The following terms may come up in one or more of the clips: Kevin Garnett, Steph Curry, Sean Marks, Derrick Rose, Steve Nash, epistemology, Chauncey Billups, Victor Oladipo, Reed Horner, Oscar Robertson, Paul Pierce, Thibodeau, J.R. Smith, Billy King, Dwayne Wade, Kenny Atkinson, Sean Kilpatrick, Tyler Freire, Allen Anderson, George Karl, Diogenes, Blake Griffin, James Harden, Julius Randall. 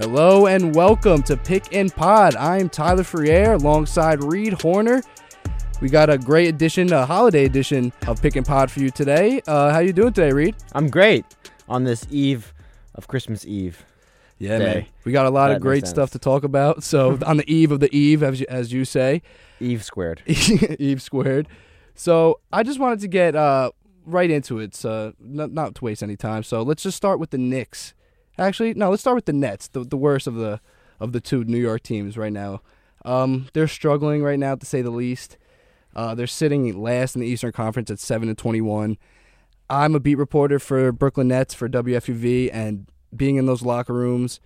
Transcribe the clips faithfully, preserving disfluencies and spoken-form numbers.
Hello and welcome to Pick and Pod. I'm Tyler Ferrier alongside Reed Horner. We got a great edition, a holiday edition of Pick and Pod for you today. Uh, how you doing today, Reed? I'm great on this eve of Christmas Eve. Yeah, day. Man. We got a lot that of great stuff to talk about. So on the eve of the eve, as you, as you say. Eve squared. Eve squared. So I just wanted to get uh, right into it, so not, not to waste any time. So let's just start with the Knicks. Actually, no, let's start with the Nets, the, the worst of the of the two New York teams right now. Um, they're struggling right now, to say the least. Uh, they're sitting last in the Eastern Conference at seven and twenty-one. I'm a beat reporter for Brooklyn Nets for W F U V, and being in those locker rooms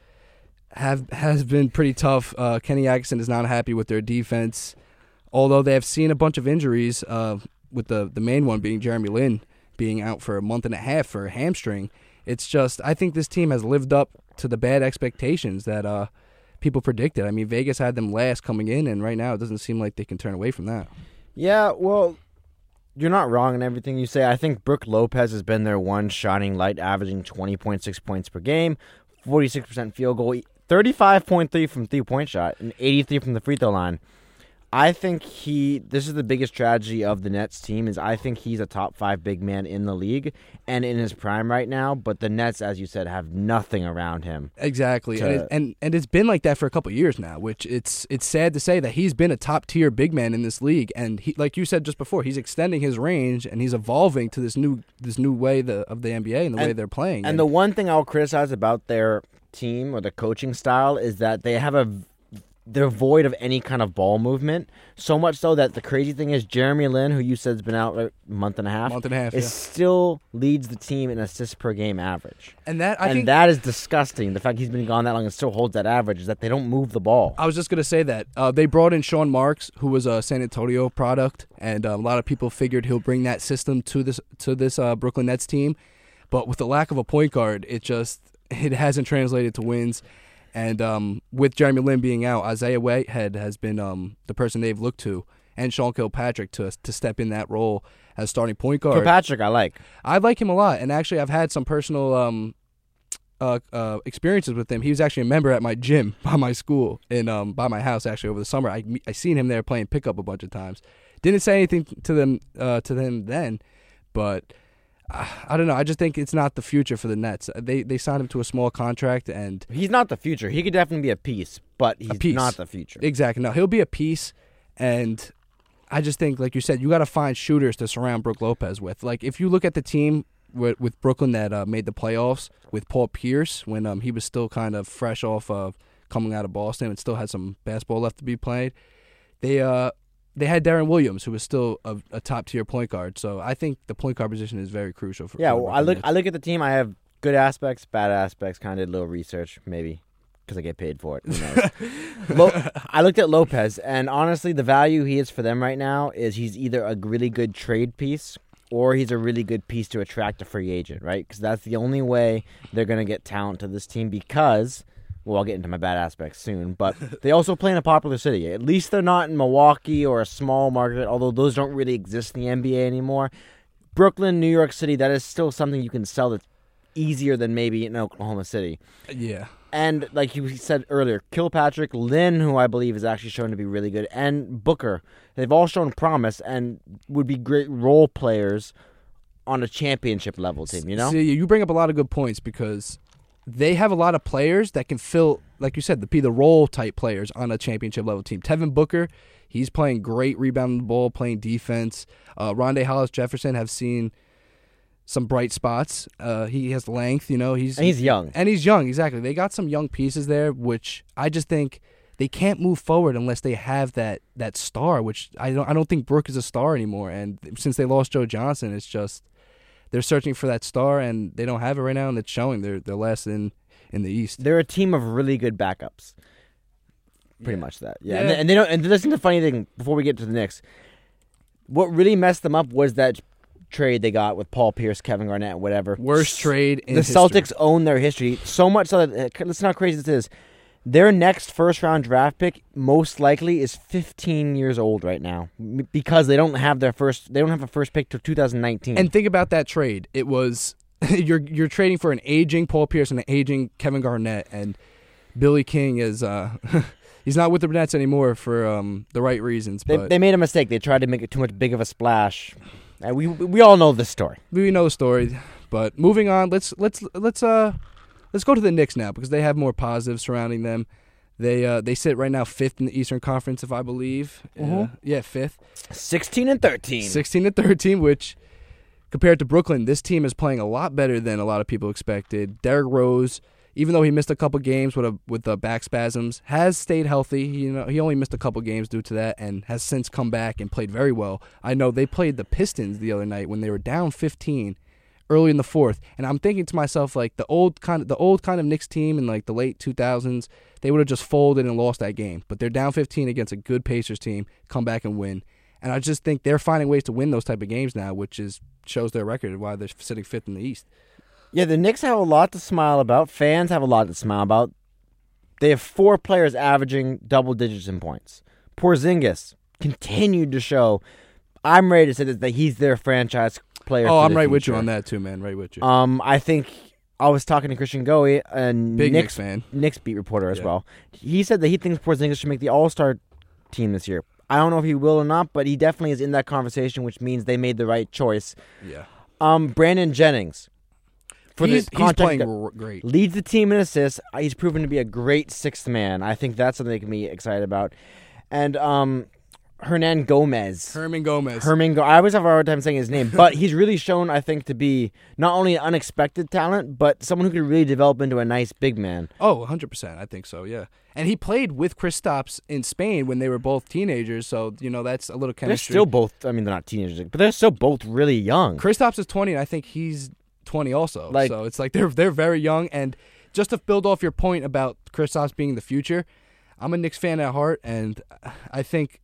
have has been pretty tough. Uh, Kenny Atkinson is not happy with their defense, although they have seen a bunch of injuries, uh, with the, the main one being Jeremy Lin being out for a month and a half for a hamstring. It's just, I think this team has lived up to the bad expectations that uh, people predicted. I mean, Vegas had them last coming in, and right now it doesn't seem like they can turn away from that. Yeah, well, you're not wrong in everything you say. I think Brook Lopez has been their one shining light, averaging twenty point six points per game, forty-six percent field goal, thirty-five point three from three-point shot, and eighty-three from the free throw line. I think he, this is the biggest tragedy of the Nets team, is I think he's a top five big man in the league and in his prime right now, but the Nets, as you said, have nothing around him. Exactly, to, and, it, and and it's been like that for a couple of years now, which it's it's sad to say that he's been a top-tier big man in this league, and he, like you said just before, he's extending his range, and he's evolving to this new this new way the, of the N B A and the and, way they're playing. And, and the one thing I'll criticize about their team or the coaching style is that they have a... They're void of any kind of ball movement, so much so that the crazy thing is Jeremy Lin, who you said has been out a month and a half, month and a half, is yeah. still leads the team in assists per game average. And that I and think, that is disgusting. The fact he's been gone that long and still holds that average is that they don't move the ball. I was just going to say that. Uh, they brought in Sean Marks, who was a San Antonio product, and uh, a lot of people figured he'll bring that system to this to this uh, Brooklyn Nets team. But with the lack of a point guard, it just it hasn't translated to wins. And um, with Jeremy Lin being out, Isaiah Whitehead has been um, the person they've looked to, and Sean Kilpatrick to to step in that role as starting point guard. Kilpatrick, I like. I like him a lot, and actually I've had some personal um, uh, uh, experiences with him. He was actually a member at my gym by my school and um, by my house actually over the summer. I I seen him there playing pickup a bunch of times. Didn't say anything to them uh, to them then, but I don't know. I just think it's not the future for the Nets. They they signed him to a small contract, and he's not the future. He could definitely be a piece, but he's piece. not the future. Exactly. No, he'll be a piece, and I just think, like you said, you got to find shooters to surround Brook Lopez with. Like if you look at the team with, with Brooklyn that uh, made the playoffs with Paul Pierce when um, he was still kind of fresh off of coming out of Boston and still had some basketball left to be played. They uh. They had Darren Williams, who was still a, a top-tier point guard. So I think the point guard position is very crucial. for Yeah, well, I look I look at the team. I have good aspects, bad aspects, kind of did a little research, maybe, because I get paid for it. Who knows? Lo- I looked at Lopez, and honestly, the value he is for them right now is he's either a really good trade piece or he's a really good piece to attract a free agent, right? Because that's the only way they're going to get talent to this team because... Well, I'll get into my bad aspects soon, but they also play in a popular city. At least they're not in Milwaukee or a small market, although those don't really exist in the N B A anymore. Brooklyn, New York City, that is still something you can sell that's easier than maybe in Oklahoma City. Yeah. And like you said earlier, Kilpatrick, Lin, who I believe is actually shown to be really good, and Booker. They've all shown promise and would be great role players on a championship level team, you know? See, you bring up a lot of good points because... They have a lot of players that can fill, like you said, the be the role type players on a championship level team. Tevin Booker, he's playing great, rebounding the ball, playing defense. Uh, Rondae Hollis-Jefferson have seen some bright spots. Uh, he has length, you know. He's and he's young, and he's young. Exactly. They got some young pieces there, which I just think they can't move forward unless they have that that star. Which I don't. I don't think Brook is a star anymore. And since they lost Joe Johnson, it's just. They're searching for that star, and they don't have it right now, and it's showing. They're they're last in, in the East. They're a team of really good backups. Pretty yeah. much that, yeah. yeah. And, they, and they don't. And listen to the funny thing before we get to the Knicks. What really messed them up was that trade they got with Paul Pierce, Kevin Garnett, whatever. Worst trade in the history. The Celtics own their history so much so that listen how crazy this is. Their next first-round draft pick most likely is fifteen years old right now because they don't have their first. They don't have a first pick till two thousand nineteen. And think about that trade. It was you're you're trading for an aging Paul Pierce and an aging Kevin Garnett, and Billy King is uh, he's not with the Nets anymore for um, the right reasons. They, but they made a mistake. They tried to make it too much big of a splash. And we we all know this story. We know the story. But moving on, let's let's let's uh let's go to the Knicks now because they have more positives surrounding them. They uh, they sit right now fifth in the Eastern Conference, if I believe. Mm-hmm. Uh, yeah, fifth. Sixteen and thirteen. Sixteen and thirteen, which compared to Brooklyn, this team is playing a lot better than a lot of people expected. Derrick Rose, even though he missed a couple games with a, with the back spasms, has stayed healthy. He, you know, he only missed a couple games due to that and has since come back and played very well. I know they played the Pistons the other night when they were down fifteen early in the fourth, and I'm thinking to myself, like, the old kind of, the old kind of Knicks team in, like, the late two thousands, they would have just folded and lost that game. But they're down fifteen against a good Pacers team, come back and win. And I just think they're finding ways to win those type of games now, which is shows their record and why they're sitting fifth in the East. Yeah, the Knicks have a lot to smile about. Fans have a lot to smile about. They have four players averaging double digits in points. Porzingis continued to show. I'm ready to say that he's their franchise player. Oh, for I'm the right future. With you on that too, man. Right with you. Um, I think I was talking to Christian Goey, a big Knicks, Knicks fan, Knicks beat reporter as yeah. well. He said that he thinks Porzingis should make the All-Star team this year. I don't know if he will or not, but he definitely is in that conversation, which means they made the right choice. Yeah. Um, Brandon Jennings. For he's, he's playing great. Leads the team in assists. He's proven to be a great sixth man. I think that's something they can be excited about. And um, Hernan Gomez. Herman Gomez. Herman. Go- I always have a hard time saying his name, but he's really shown, I think, to be not only unexpected talent, but someone who could really develop into a nice big man. Oh, one hundred percent. I think so, yeah. And he played with Kristaps in Spain when they were both teenagers, so, you know, that's a little chemistry. They're still both, I mean, they're not teenagers, but they're still both really young. Kristaps is twenty, and I think he's twenty also, like, so it's like they're they're very young. And just to build off your point about Kristaps being the future, I'm a Knicks fan at heart, and I think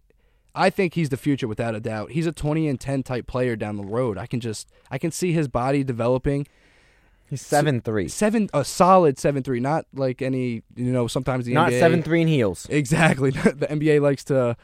I think he's the future without a doubt. He's a twenty and ten type player down the road. I can just I can see his body developing. He's seven three. Seven, a solid seven three, not like any, you know, sometimes the not N B A. Not seven three in heels. Exactly. The N B A likes to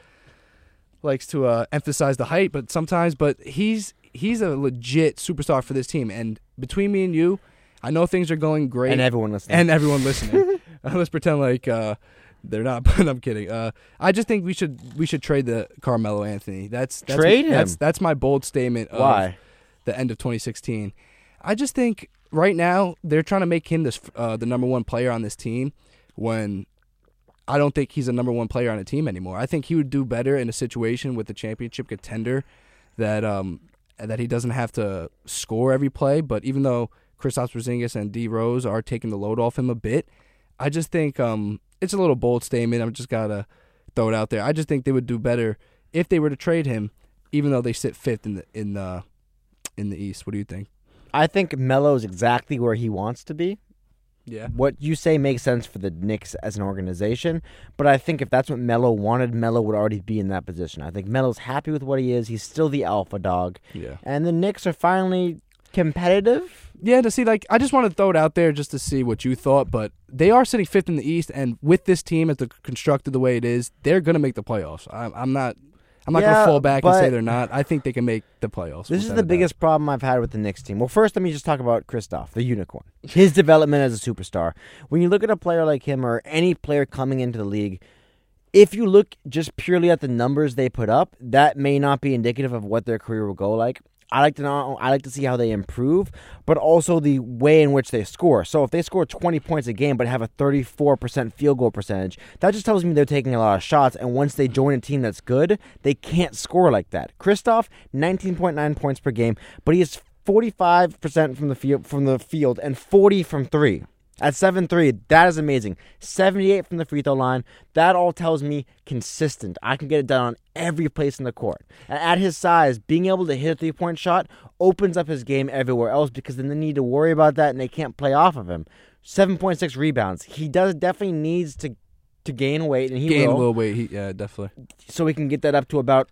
likes to uh, emphasize the height, but sometimes but he's he's a legit superstar for this team. And between me and you, I know things are going great. And everyone listening. And everyone listening. Let's pretend like uh, they're not, but I'm kidding. Uh, I just think we should we should trade the Carmelo Anthony. That's, that's Trade my, him? That's, that's my bold statement of Why? The end of twenty sixteen. I just think right now they're trying to make him this uh, the number one player on this team when I don't think he's a number one player on a team anymore. I think he would do better in a situation with a championship contender that um, – that he doesn't have to score every play. But even though Kristaps Porzingis and D. Rose are taking the load off him a bit, I just think um, it's a little bold statement. I'm just got to throw it out there. I just think they would do better if they were to trade him, even though they sit fifth in the in the, in the East. What do you think? I think Melo is exactly where he wants to be. Yeah. What you say makes sense for the Knicks as an organization, but I think if that's what Melo wanted, Melo would already be in that position. I think Melo's happy with what he is. He's still the alpha dog. Yeah. And the Knicks are finally competitive. Yeah, to see, like, I just want to throw it out there just to see what you thought, but they are sitting fifth in the East, and with this team as they're constructed the way it is, they're going to make the playoffs. I'm, I'm not... I'm not yeah, going to fall back and say they're not. I think they can make the playoffs. This is the biggest problem I've had with the Knicks team. Well, first, let me just talk about Kristaps, the unicorn, his development as a superstar. When you look at a player like him or any player coming into the league, if you look just purely at the numbers they put up, that may not be indicative of what their career will go like. I like to know, I like to see how they improve, but also the way in which they score. So if they score twenty points a game but have a thirty-four percent field goal percentage, that just tells me they're taking a lot of shots, and once they join a team that's good, they can't score like that. Kristaps, nineteen point nine points per game, but he is forty-five percent from the field, from the field and forty from three. At seven three, that is amazing. seventy-eight from the free throw line. That all tells me consistent. I can get it done on every place in the court. And at his size, being able to hit a three-point shot opens up his game everywhere else because then they need to worry about that and they can't play off of him. seven point six rebounds. He does definitely needs to to gain weight, and he gain will. Gain a little weight, he, yeah, definitely. So we can get that up to about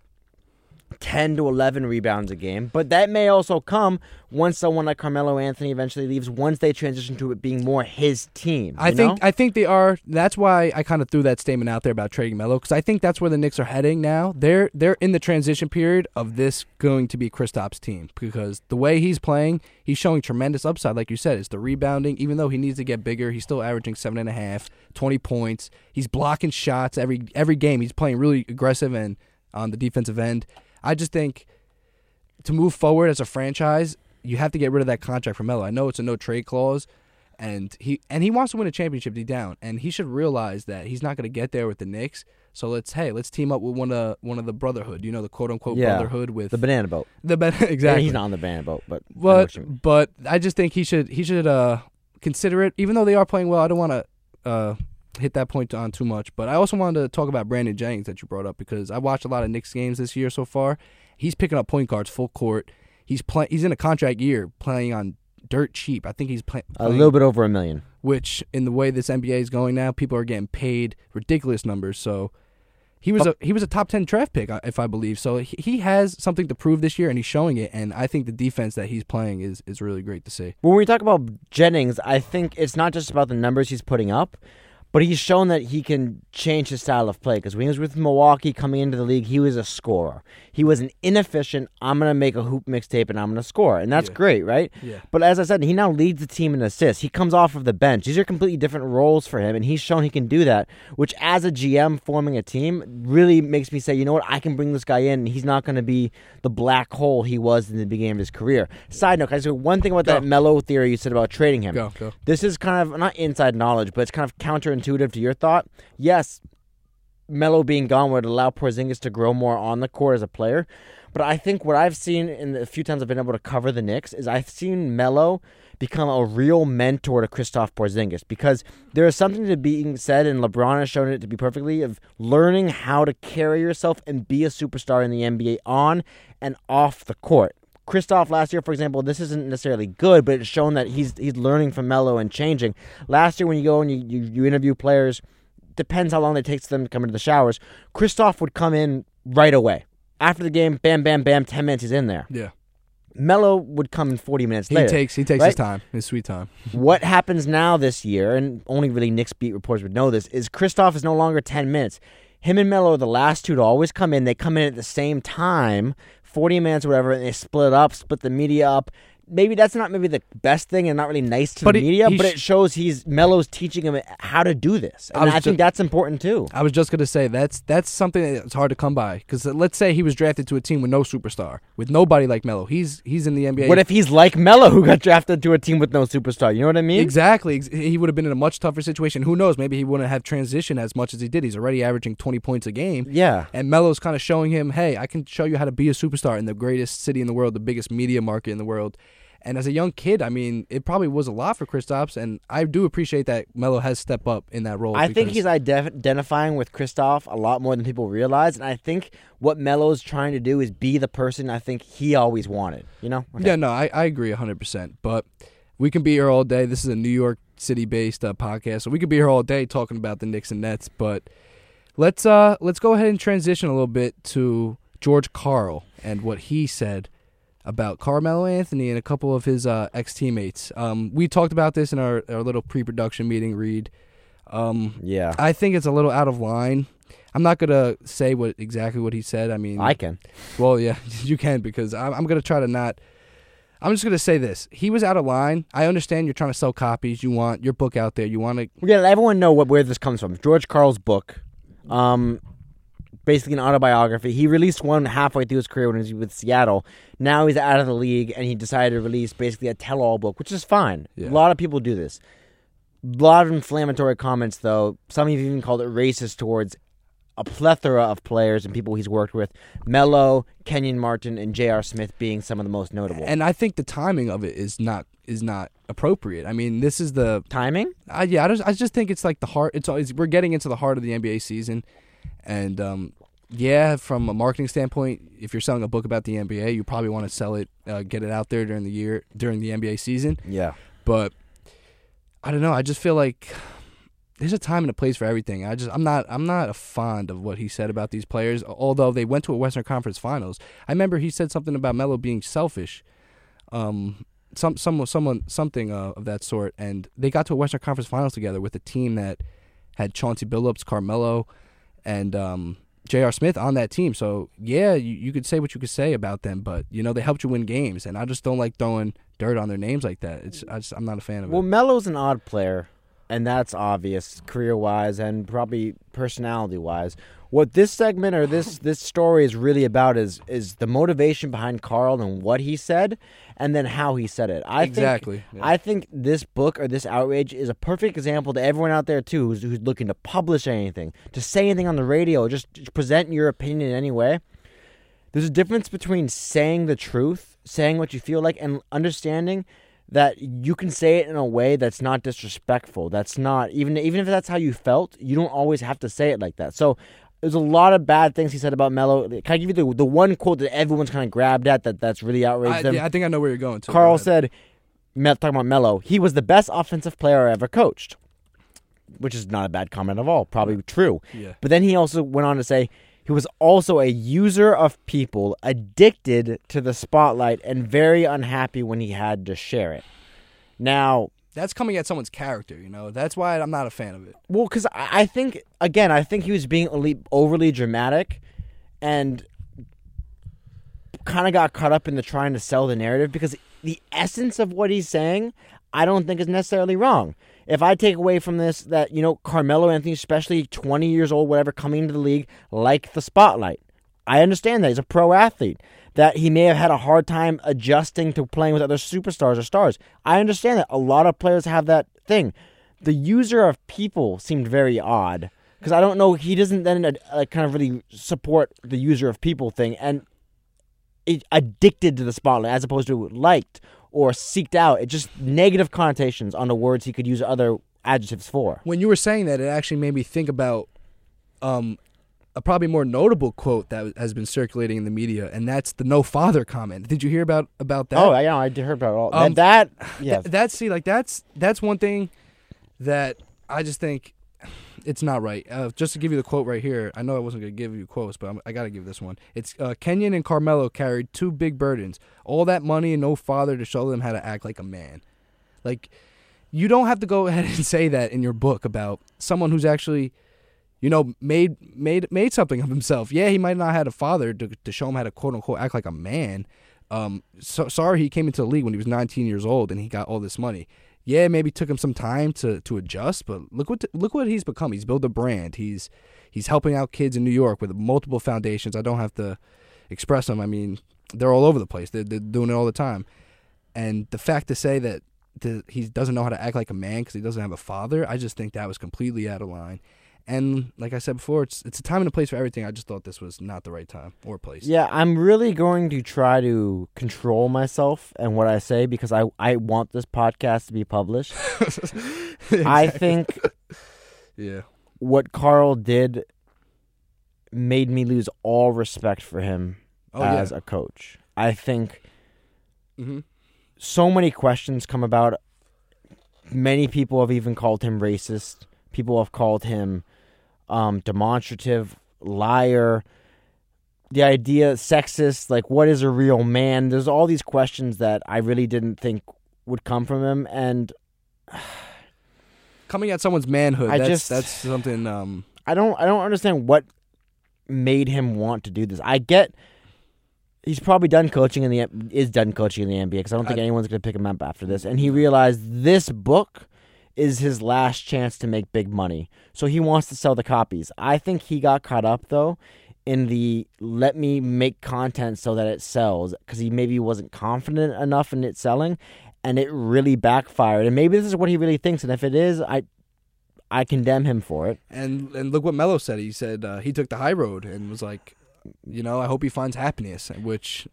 ten to eleven rebounds a game. But that may also come once someone like Carmelo Anthony eventually leaves, once they transition to it being more his team. I think know? I think they are. That's why I kind of threw that statement out there about trading Melo, because I think that's where the Knicks are heading now. They're they're in the transition period of this going to be Kristaps' team, because the way he's playing, he's showing tremendous upside. Like you said, it's the rebounding. Even though he needs to get bigger, he's still averaging seven point five, twenty points. He's blocking shots every every game. He's playing really aggressive and on the defensive end. I just think to move forward as a franchise, you have to get rid of that contract for Melo. I know it's a no-trade clause, and he and he wants to win a championship deep down, and he should realize that he's not going to get there with the Knicks. So let's hey, let's team up with one of one of the brotherhood, you know, the quote-unquote yeah, brotherhood with the banana boat. The ba- exactly. Yeah, he's not on the banana boat, but but I, but I just think he should he should uh, consider it, even though they are playing well. I don't want to uh, hit that point on too much, but I also wanted to talk about Brandon Jennings that you brought up, because I watched a lot of Knicks games this year so far. He's picking up point guards full court. He's play- He's in a contract year, playing on dirt cheap. I think he's play- playing a little bit over a million, which in the way this N B A is going now, people are getting paid ridiculous numbers. So he was a he was a top ten draft pick, if I believe. So he has something to prove this year, and he's showing it. And I think the defense that he's playing is is really great to see. When we talk about Jennings, I think it's not just about the numbers he's putting up, but he's shown that he can change his style of play, because when he was with Milwaukee coming into the league, he was a scorer. He was an inefficient, I'm going to make a hoop mixtape and I'm going to score. And that's yeah. great, right? Yeah. But as I said, he now leads the team in assists. He comes off of the bench. These are completely different roles for him, and he's shown he can do that, which as a G M forming a team really makes me say, you know what, I can bring this guy in, and he's not going to be the black hole he was in the beginning of his career. Side note, can I say one thing about go. that Melo theory you said about trading him? Go, go. This is kind of, not inside knowledge, but it's kind of counterintuitive intuitive to your thought. Yes, Melo being gone would allow Porzingis to grow more on the court as a player, but I think what I've seen in the few times I've been able to cover the Knicks is I've seen Melo become a real mentor to Kristaps Porzingis, because there is something to being said, and LeBron has shown it to be perfectly, of learning how to carry yourself and be a superstar in the N B A on and off the court. Kristaps last year, for example, this isn't necessarily good, but it's shown that he's he's learning from Melo and changing. Last year when you go and you, you, you interview players, depends how long it takes them to come into the showers, Kristaps would come in right away. After the game, bam, bam, bam, ten minutes he's in there. Yeah. Melo would come in forty minutes later. He takes, he takes right? his time, his sweet time. What happens now this year, and only really Knicks beat reporters would know this, is Kristaps is no longer ten minutes. Him and Melo are the last two to always come in. They come in at the same time, forty minutes or whatever, and they split up, split the media up. Maybe that's not maybe the best thing and not really nice to but the he, media, he but sh- it shows he's Melo's teaching him how to do this. And I, I think just, that's important too. I was just going to say, that's that's something that's hard to come by, because let's say he was drafted to a team with no superstar, with nobody like Melo. He's he's in the N B A. What if he's like Melo, who got drafted to a team with no superstar? You know what I mean? Exactly. He would have been in a much tougher situation. Who knows? Maybe he wouldn't have transitioned as much as he did. He's already averaging twenty points a game. Yeah. And Melo's kind of showing him, hey, I can show you how to be a superstar in the greatest city in the world, the biggest media market in the world. And as a young kid, I mean, it probably was a lot for Kristaps, and I do appreciate that Melo has stepped up in that role. I think he's ident- identifying with Kristaps a lot more than people realize, and I think what Melo's trying to do is be the person I think he always wanted, you know? Okay. Yeah, no, I, I agree one hundred percent, but we can be here all day. This is a New York City-based uh, podcast, so we could be here all day talking about the Knicks and Nets, but let's, uh, let's go ahead and transition a little bit to George Karl and what he said about Carmelo Anthony and a couple of his uh, ex-teammates. Um, we talked about this in our, our little pre-production meeting, Reed. Um, yeah. I think it's a little out of line. I'm not going to say what exactly what he said. I mean, I can. Well, yeah, you can, because I'm, I'm going to try to not. I'm just going to say this. He was out of line. I understand you're trying to sell copies. You want your book out there. You want to. We're going to let everyone know what, where this comes from. George Karl's book. Um... Basically an autobiography. He released one halfway through his career when he was with Seattle. Now he's out of the league, and he decided to release basically a tell-all book, which is fine. Yeah. A lot of people do this. A lot of inflammatory comments, though. Some have even called it racist towards a plethora of players and people he's worked with. Melo, Kenyon Martin, and J R. Smith being some of the most notable. And I think the timing of it is not is not appropriate. I mean, this is the... Timing? I, yeah, I just, I just think it's like the heart... It's, it's we're getting into the heart of the N B A season. And, um, yeah, from a marketing standpoint, if you're selling a book about the N B A, you probably want to sell it, uh, get it out there during the year, during the N B A season. Yeah. But I don't know. I just feel like there's a time and a place for everything. I just I'm not I'm not fond of what he said about these players. Although they went to a Western Conference Finals, I remember he said something about Melo being selfish, um, some some someone something uh, of that sort. And they got to a Western Conference Finals together with a team that had Chauncey Billups, Carmelo, and um, J R. Smith on that team. So yeah, you, you could say what you could say about them, but you know they helped you win games. And I just don't like throwing dirt on their names like that. It's I just I'm not a fan of well, it. Well, Melo's an odd player. And that's obvious, career-wise and probably personality-wise. What this segment or this this story is really about is is the motivation behind Karl and what he said, and then how he said it. I exactly. Think, yeah. I think this book or this outrage is a perfect example to everyone out there, too, who's, who's looking to publish anything, to say anything on the radio, just, just present your opinion in any way. There's a difference between saying the truth, saying what you feel like, and understanding that you can say it in a way that's not disrespectful. That's not, even even if that's how you felt, you don't always have to say it like that. So there's a lot of bad things he said about Melo. Can I give you the, the one quote that everyone's kind of grabbed at that that's really outraged I, them? Yeah, I think I know where you're going to. Karl said, talking about Melo, he was the best offensive player I ever coached, which is not a bad comment at all. Probably true. Yeah. But then he also went on to say, he was also a user of people, addicted to the spotlight, and very unhappy when he had to share it. Now, that's coming at someone's character, you know? That's why I'm not a fan of it. Well, because I think, again, I think he was being overly dramatic and kind of got caught up in the trying to sell the narrative, because the essence of what he's saying I don't think is necessarily wrong. If I take away from this that, you know, Carmelo Anthony, especially twenty years old, whatever, coming into the league, liked the spotlight. I understand that. He's a pro athlete. That he may have had a hard time adjusting to playing with other superstars or stars. I understand that. A lot of players have that thing. The user of people seemed very odd, because I don't know, he doesn't then uh, kind of really support the user of people thing, and it, addicted to the spotlight as opposed to liked or seeked out. It just negative connotations on the words he could use other adjectives for. When you were saying that, it actually made me think about um, a probably more notable quote that has been circulating in the media, and that's the no father comment. Did you hear about, about that? Oh, I know. I heard about it all. Um, that, yeah. Th- that's, see, like, that's, that's one thing that I just think it's not right. Uh, just to give you the quote right here, I know I wasn't going to give you quotes, but I'm, I got to give this one. It's uh, Kenyon and Carmelo carried two big burdens, all that money and no father to show them how to act like a man. Like, you don't have to go ahead and say that in your book about someone who's actually, you know, made made made something of himself. Yeah, he might not have had a father to, to show him how to, quote-unquote, act like a man. Um, so, sorry he came into the league when he was nineteen years old and he got all this money. Yeah, maybe it took him some time to, to adjust, but look what look what he's become. He's built a brand. He's he's helping out kids in New York with multiple foundations. I don't have to express them. I mean, they're all over the place. They're, they're doing it all the time. And the fact to say that the, he doesn't know how to act like a man because he doesn't have a father, I just think that was completely out of line. And like I said before, it's it's a time and a place for everything. I just thought this was not the right time or place. Yeah, I'm really going to try to control myself and what I say, because I, I want this podcast to be published. Exactly. I think yeah, what Karl did made me lose all respect for him oh, as yeah. a coach. I think mm-hmm. so many questions come about. Many people have even called him racist. People have called him um, demonstrative, liar, the idea sexist, like what is a real man? There's all these questions that I really didn't think would come from him. And coming at someone's manhood, I that's, just, that's something. Um, I don't I don't understand what made him want to do this. I get he's probably done coaching in the is done coaching in the N B A, because I don't think I, anyone's going to pick him up after this. And he realized this book is his last chance to make big money. So he wants to sell the copies. I think he got caught up, though, in the let me make content so that it sells, because he maybe wasn't confident enough in it selling, and it really backfired. And maybe this is what he really thinks, and if it is, I I condemn him for it. And and look what Melo said. He said uh, he took the high road and was like, you know, I hope he finds happiness, which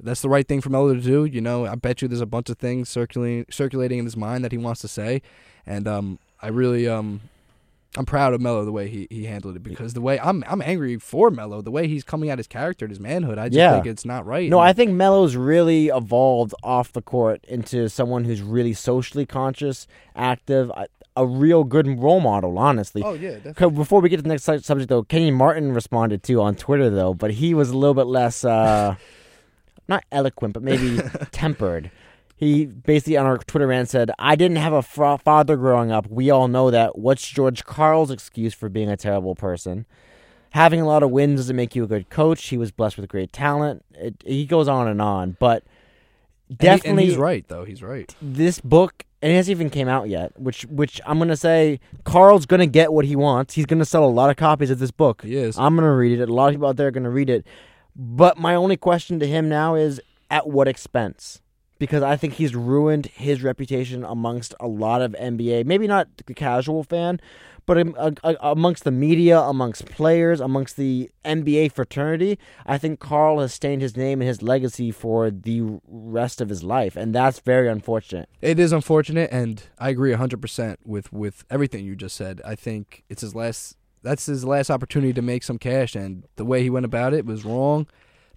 that's the right thing for Melo to do. You know, I bet you there's a bunch of things circulating circulating in his mind that he wants to say. And um, I really, um, I'm proud of Melo the way he, he handled it, because the way I'm I'm angry for Melo, the way he's coming at his character and his manhood, I just yeah. think it's not right. No, I think Melo's really evolved off the court into someone who's really socially conscious, active. I, a real good role model, honestly. Oh, yeah, definitely. Before we get to the next subject, though, Kenny Martin responded to on Twitter, though, but he was a little bit less, uh, not eloquent, but maybe tempered. He basically on our Twitter rant said, I didn't have a fra- father growing up. We all know that. What's George Karl's excuse for being a terrible person? Having a lot of wins doesn't make you a good coach. He was blessed with great talent. It, he goes on and on, but definitely. And, he, and he's right, though. He's right. This book, and it hasn't even came out yet, which which I'm going to say Karl's going to get what he wants. He's going to sell a lot of copies of this book. He is. I'm going to read it. A lot of people out there are going to read it. But my only question to him now is, at what expense? Because I think he's ruined his reputation amongst a lot of N B A, maybe not the casual fan, but amongst the media, amongst players, amongst the N B A fraternity. I think Karl has stained his name and his legacy for the rest of his life, and that's very unfortunate. It is unfortunate, and I agree one hundred percent with, with everything you just said. I think it's his last. That's his last opportunity to make some cash, and the way he went about it was wrong,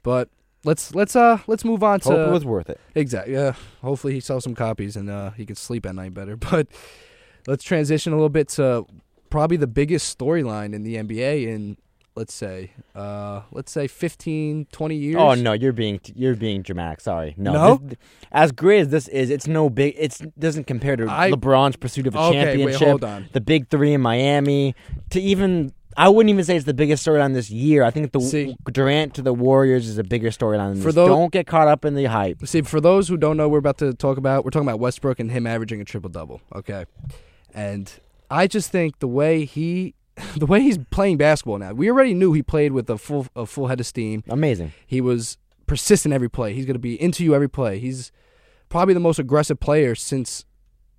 but... Let's let's uh let's move on to. Hope it was worth it. Exactly. Yeah. Hopefully he sells some copies and uh, he can sleep at night better. But let's transition a little bit to probably the biggest storyline in the N B A in let's say uh let's say fifteen, twenty years. Oh no, you're being you're being dramatic. Sorry. No. No? This, as great as this is, it's no big. It's doesn't compare to I, LeBron's pursuit of a okay, championship. Wait, hold on. The Big Three in Miami to even. I wouldn't even say it's the biggest storyline this year. I think the see, Durant to the Warriors is a bigger storyline than this. Those, don't get caught up in the hype. See, for those who don't know, we're about to talk about we're talking about Westbrook and him averaging a triple double. Okay, and I just think the way he, the way he's playing basketball now. We already knew he played with a full a full head of steam. Amazing. He was persistent every play. He's going to be into you every play. He's probably the most aggressive player since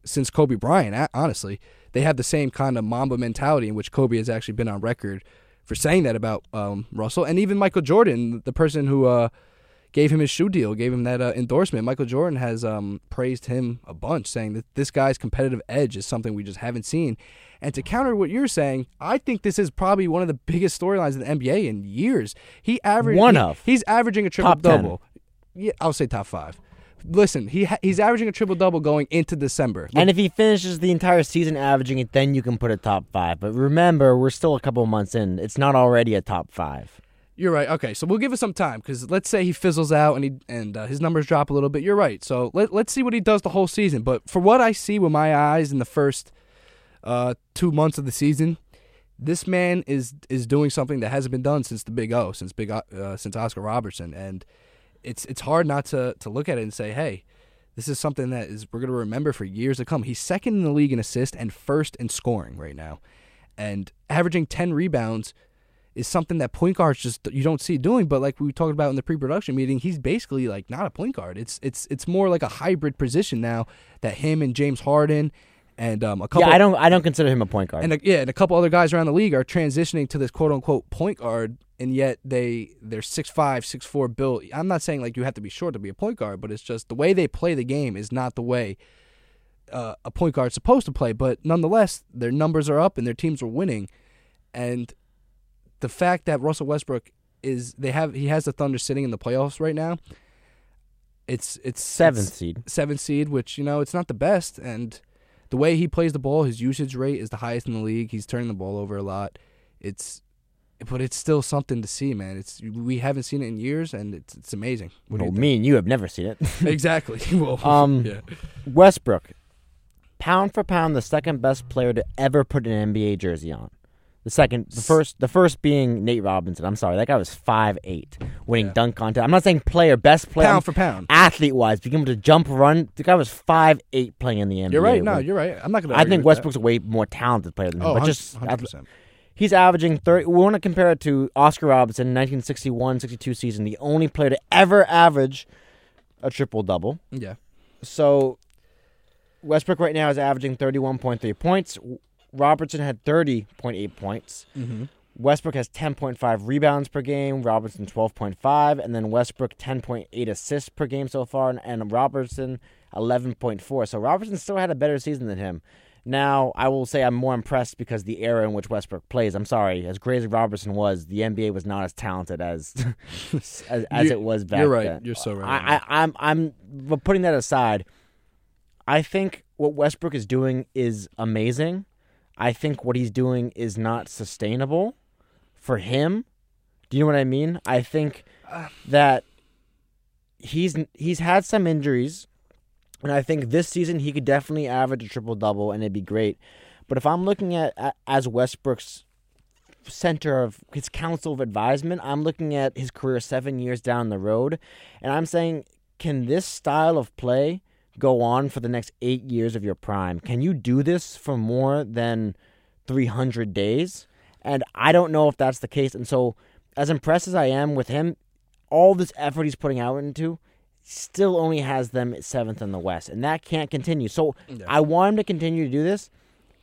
since Kobe Bryant. Honestly. They have the same kind of Mamba mentality in which Kobe has actually been on record for saying that about um, Russell. And even Michael Jordan, the person who uh, gave him his shoe deal, gave him that uh, endorsement, Michael Jordan has um, praised him a bunch, saying that this guy's competitive edge is something we just haven't seen. And to counter what you're saying, I think this is probably one of the biggest storylines in the N B A in years. He averaged, one of. He, he's averaging a triple-double. Yeah, I'll say top five. Listen, he ha- he's averaging a triple-double going into December. Look- and if he finishes the entire season averaging it, then you can put a top five. But remember, we're still a couple months in. It's not already a top five. You're right. Okay, so we'll give it some time because let's say he fizzles out and he and uh, his numbers drop a little bit. You're right. So let- let's see what he does the whole season. But for what I see with my eyes in the first uh, two months of the season, this man is is doing something that hasn't been done since the Big O, since Big o- uh, since Oscar Robertson. And... It's it's hard not to, to look at it and say, hey, this is something that is we're going to remember for years to come. He's second in the league in assists and first in scoring right now. And averaging ten rebounds is something that point guards just you don't see doing. But like we talked about in the pre-production meeting, he's basically like not a point guard. It's it's it's more like a hybrid position now that him and James Harden and um, a couple. Yeah, I don't I don't consider him a point guard. And a, yeah, and a couple other guys around the league are transitioning to this quote unquote point guard. And yet they, they're six five, six four built. I'm not saying like you have to be short to be a point guard, but it's just the way they play the game is not the way uh, a point guard's supposed to play. But nonetheless, their numbers are up and their teams are winning. And the fact that Russell Westbrook is they have he has the Thunder sitting in the playoffs right now. It's it's seventh seed, seventh seed, which you know it's not the best. And the way he plays the ball, his usage rate is the highest in the league. He's turning the ball over a lot. It's But it's still something to see, man. It's we haven't seen it in years, and it's it's amazing. What well, me and you have never seen it. Exactly. Well, um, yeah. Westbrook, pound for pound, the second best player to ever put an N B A jersey on. The second, the first, the first being Nate Robinson. I'm sorry, that guy was five eight, winning yeah. dunk contest. I'm not saying player, best player, pound for pound, athlete wise, being able to jump, run. The guy was five eight, playing in the N B A. You're right. No, you're right. I'm not gonna. I think Westbrook's that. a way more talented player than him. Oh, but just one hundred percent. He's averaging thirty. We want to compare it to Oscar Robertson, nineteen sixty-one sixty-two season, the only player to ever average a triple-double. Yeah. So Westbrook right now is averaging thirty-one point three points. Robertson had thirty point eight points. Mm-hmm. Westbrook has ten point five rebounds per game. Robertson twelve point five, and then Westbrook ten point eight assists per game so far, and, and Robertson eleven point four. So Robertson still had a better season than him. Now, I will say I'm more impressed because the era in which Westbrook plays. I'm sorry, as great as Robertson was, the N B A was not as talented as as, as it was back then. You're right. Then. You're so right. I, I, I'm, I'm, but putting that aside, I think what Westbrook is doing is amazing. I think what he's doing is not sustainable for him. Do you know what I mean? I think that he's he's had some injuries, and I think this season he could definitely average a triple-double, and it'd be great. But if I'm looking at, at as Westbrook's center of his council of advisement, I'm looking at his career seven years down the road, and I'm saying, can this style of play go on for the next eight years of your prime? Can you do this for more than three hundred days? And I don't know if that's the case. And so, as impressed as I am with him, all this effort he's putting out into still only has them at seventh in the West, and that can't continue. So no. I want him to continue to do this.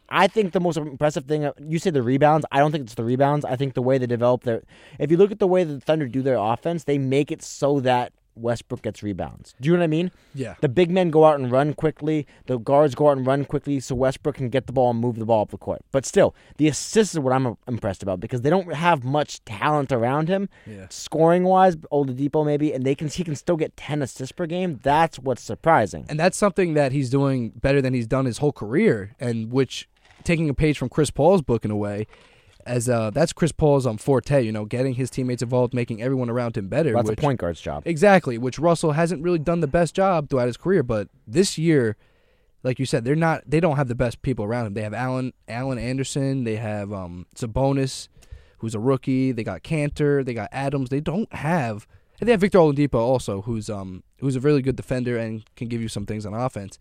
I think the most impressive thing, you say the rebounds. I don't think it's the rebounds. I think the way they develop their, if you look at the way the Thunder do their offense, they make it so that Westbrook gets rebounds. Do you know what I mean? Yeah. The big men go out and run quickly. The guards go out and run quickly so Westbrook can get the ball and move the ball up the court. But still, the assists is what I'm impressed about because they don't have much talent around him. Yeah. Scoring-wise, Oladipo maybe, and they can he can still get ten assists per game. That's what's surprising. And that's something that he's doing better than he's done his whole career, and which, taking a page from Chris Paul's book in a way, As uh, that's Chris Paul's um, forte, you know, getting his teammates involved, making everyone around him better. That's a point guard's job. Exactly, which Russell hasn't really done the best job throughout his career. But this year, like you said, they're not. They don't have the best people around him. They have Allen, Allen Anderson. They have um, Sabonis, who's a rookie. They got Cantor. They got Adams. They don't have. And they have Victor Oladipo also, who's um, who's a really good defender and can give you some things on offense,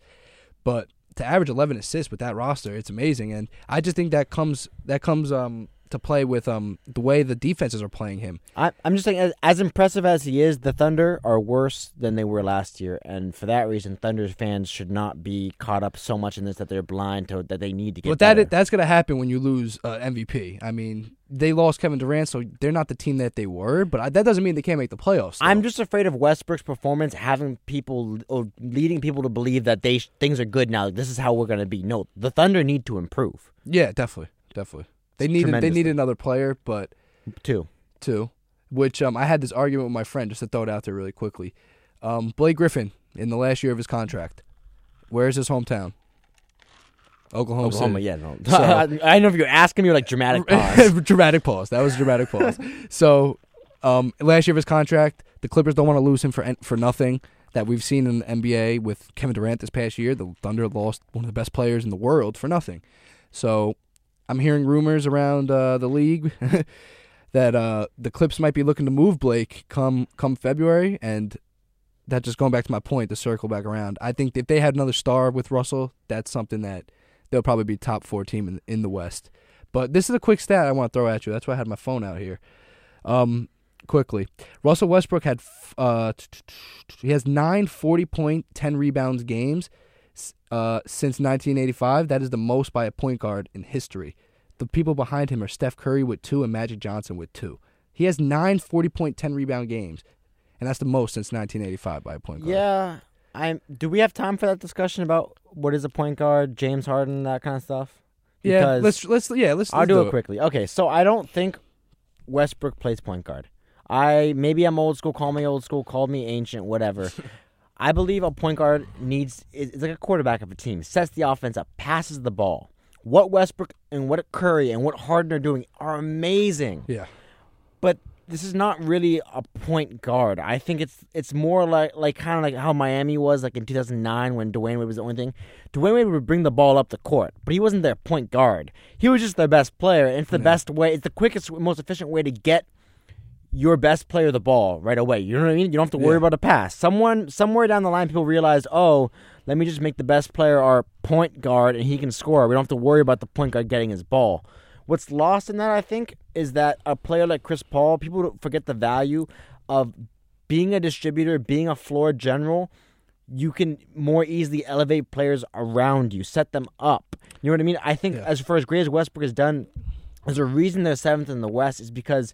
but to average eleven assists with that roster, it's amazing. And I just think that comes that comes um, to play with um, the way the defenses are playing him. I, I'm just saying, as, as impressive as he is, the Thunder are worse than they were last year. And for that reason, Thunder fans should not be caught up so much in this that they're blind to that they need to get but that better. But that's going to happen when you lose uh, M V P. I mean, they lost Kevin Durant, so they're not the team that they were. But I, that doesn't mean they can't make the playoffs, though. I'm just afraid of Westbrook's performance having people or leading people to believe that they things are good now. Like, this is how we're going to be. No, the Thunder need to improve. Yeah, definitely, definitely. They need they need another player, but two, two. Which um, I had this argument with my friend just to throw it out there really quickly. Um, Blake Griffin in the last year of his contract, where is his hometown? Oklahoma. Oklahoma, City. yeah. No. So, I don't know if you're asking me or like dramatic pause. dramatic pause. That was a dramatic pause. So um, last year of his contract, the Clippers don't want to lose him for for nothing. That we've seen in the N B A with Kevin Durant this past year, the Thunder lost one of the best players in the world for nothing. So I'm hearing rumors around uh, the league that uh, the Clips might be looking to move Blake come come February, and that just going back to my point to circle back around. I think if they had another star with Russell, that's something that they'll probably be top four team in, in the West. But this is a quick stat I want to throw at you. That's why I had my phone out here. Um, quickly, Russell Westbrook had uh, he has nine forty-point, ten rebounds games. Uh, since nineteen eighty-five, that is the most by a point guard in history. The people behind him are Steph Curry with two and Magic Johnson with two. He has nine forty-point, ten-rebound games, and that's the most since nineteen eighty-five by a point guard. Yeah. I'm, do we have time for that discussion about what is a point guard, James Harden, that kind of stuff? Because yeah, let's, let's, yeah, let's, let's I'll do, do it, it quickly. Okay, so I don't think Westbrook plays point guard. I Maybe I'm old school, call me old school, call me ancient, whatever. I believe a point guard needs is like a quarterback of a team. Sets the offense up, passes the ball. What Westbrook and what Curry and what Harden are doing are amazing. Yeah, but this is not really a point guard. I think it's it's more like like kind of like how Miami was like in two thousand nine when Dwayne Wade was the only thing. Dwayne Wade would bring the ball up the court, but he wasn't their point guard. He was just their best player. And it's the yeah. best way. It's the quickest, most efficient way to get your best player the ball right away. You know what I mean? You don't have to worry yeah. about a pass. Someone, somewhere down the line, people realize, oh, let me just make the best player our point guard and he can score. We don't have to worry about the point guard getting his ball. What's lost in that, I think, is that a player like Chris Paul, people forget the value of being a distributor, being a floor general. You can more easily elevate players around you, set them up. You know what I mean? I think yeah. as far as great as Westbrook has done, there's a reason they're seventh in the West is because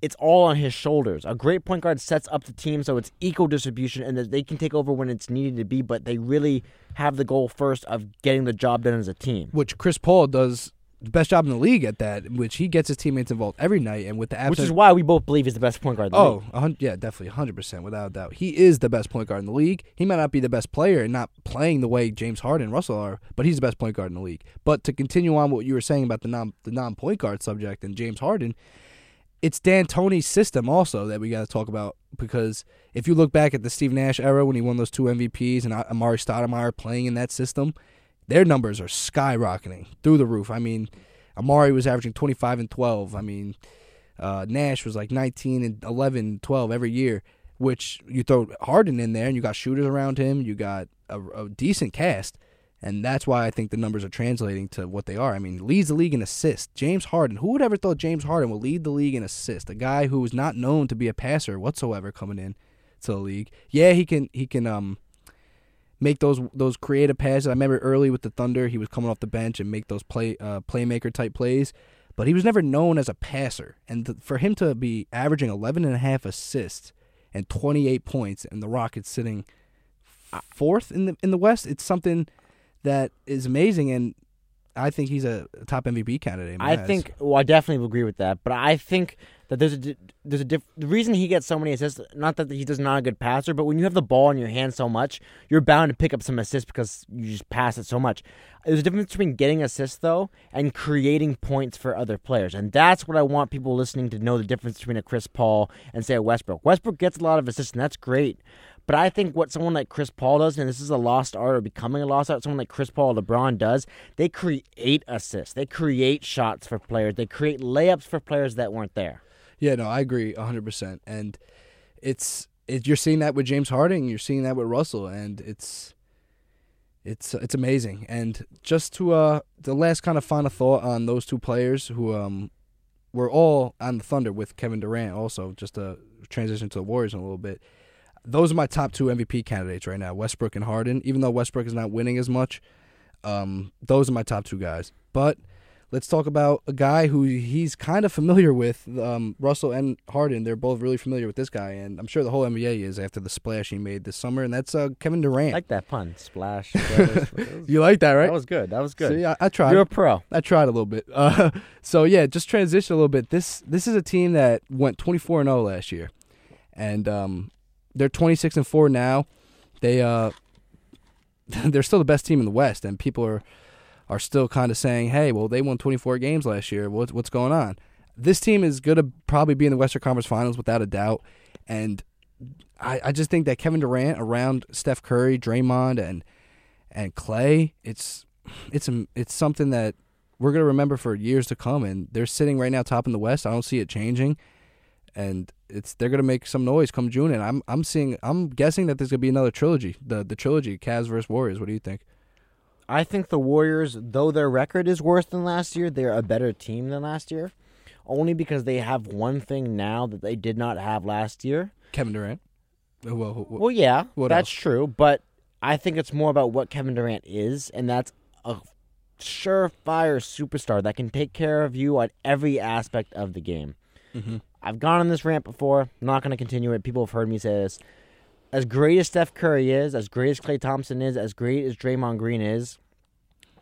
it's all on his shoulders. A great point guard sets up the team so it's equal distribution and that they can take over when it's needed to be, but they really have the goal first of getting the job done as a team. Which Chris Paul does the best job in the league at that, which he gets his teammates involved every night. And with the absence, which is why we both believe he's the best point guard in the oh, league. Oh, yeah, definitely, one hundred percent, without a doubt. He is the best point guard in the league. He might not be the best player and not playing the way James Harden and Russell are, but he's the best point guard in the league. But to continue on what you were saying about the non, the non-point guard subject and James Harden, it's D'Antoni's system also that we got to talk about, because if you look back at the Steve Nash era when he won those two M V Ps and Amari Stoudemire playing in that system, their numbers are skyrocketing through the roof. I mean, Amari was averaging twenty-five and twelve. I mean, uh, Nash was like nineteen and eleven, twelve every year, which you throw Harden in there and you got shooters around him. You got a, a decent cast, and that's why I think the numbers are translating to what they are. I mean, leads the league in assists. James Harden, who would ever thought James Harden would lead the league in assists? A guy who is not known to be a passer whatsoever coming in to the league. Yeah, he can. He can. Um, Make those those creative passes. I remember early with the Thunder, he was coming off the bench and make those play uh, playmaker type plays, but he was never known as a passer. And th- for him to be averaging eleven and a half assists and twenty eight points, and the Rockets sitting fourth in the in the West, it's something that is amazing. And I think he's a top M V P candidate. I think. Well, I definitely agree with that. But I think that there's a there's a diff- the reason he gets so many assists. Not that he does not a good passer, but when you have the ball in your hand so much, you're bound to pick up some assists because you just pass it so much. There's a difference between getting assists though and creating points for other players, and that's what I want people listening to know the difference between a Chris Paul and say a Westbrook. Westbrook gets a lot of assists, and that's great. But I think what someone like Chris Paul does, and this is a lost art or becoming a lost art, someone like Chris Paul, LeBron does, they create assists. They create shots for players. They create layups for players that weren't there. Yeah, no, I agree one hundred percent. And it's it, you're seeing that with James Harden. You're seeing that with Russell. And it's it's it's amazing. And just to uh, the last kind of final thought on those two players who um, were all on the Thunder with Kevin Durant also, just to transition to the Warriors in a little bit. Those are my top two M V P candidates right now, Westbrook and Harden. Even though Westbrook is not winning as much, um, those are my top two guys. But let's talk about a guy who he's kind of familiar with, um, Russell and Harden. They're both really familiar with this guy, and I'm sure the whole N B A is after the splash he made this summer, and that's uh, Kevin Durant. I like that pun, splash. That was, you like that, right? That was good. That was good. See, I, I tried. You're a pro. I tried a little bit. Uh, so, yeah, just transition a little bit. This this is a team that went twenty-four and oh last year, and um. They're twenty-six and four now. They uh, they're still the best team in the West, and people are are still kind of saying, "Hey, well, they won twenty-four games last year. What's what's going on?" This team is gonna probably be in the Western Conference Finals without a doubt, and I, I just think that Kevin Durant around Steph Curry, Draymond, and and Klay, it's it's it's something that we're gonna remember for years to come. And they're sitting right now top in the West. I don't see it changing, and it's they're gonna make some noise come June, and I'm I'm seeing I'm guessing that there's gonna be another trilogy, the the trilogy Cavs versus Warriors. What do you think? I think the Warriors, though their record is worse than last year, they're a better team than last year, only because they have one thing now that they did not have last year: Kevin Durant. Well, well, well yeah, that's else? true, but I think it's more about what Kevin Durant is, and that's a surefire superstar that can take care of you on every aspect of the game. Mm-hmm. I've gone on this rant before. I'm not going to continue it. People have heard me say this. As great as Steph Curry is, as great as Klay Thompson is, as great as Draymond Green is,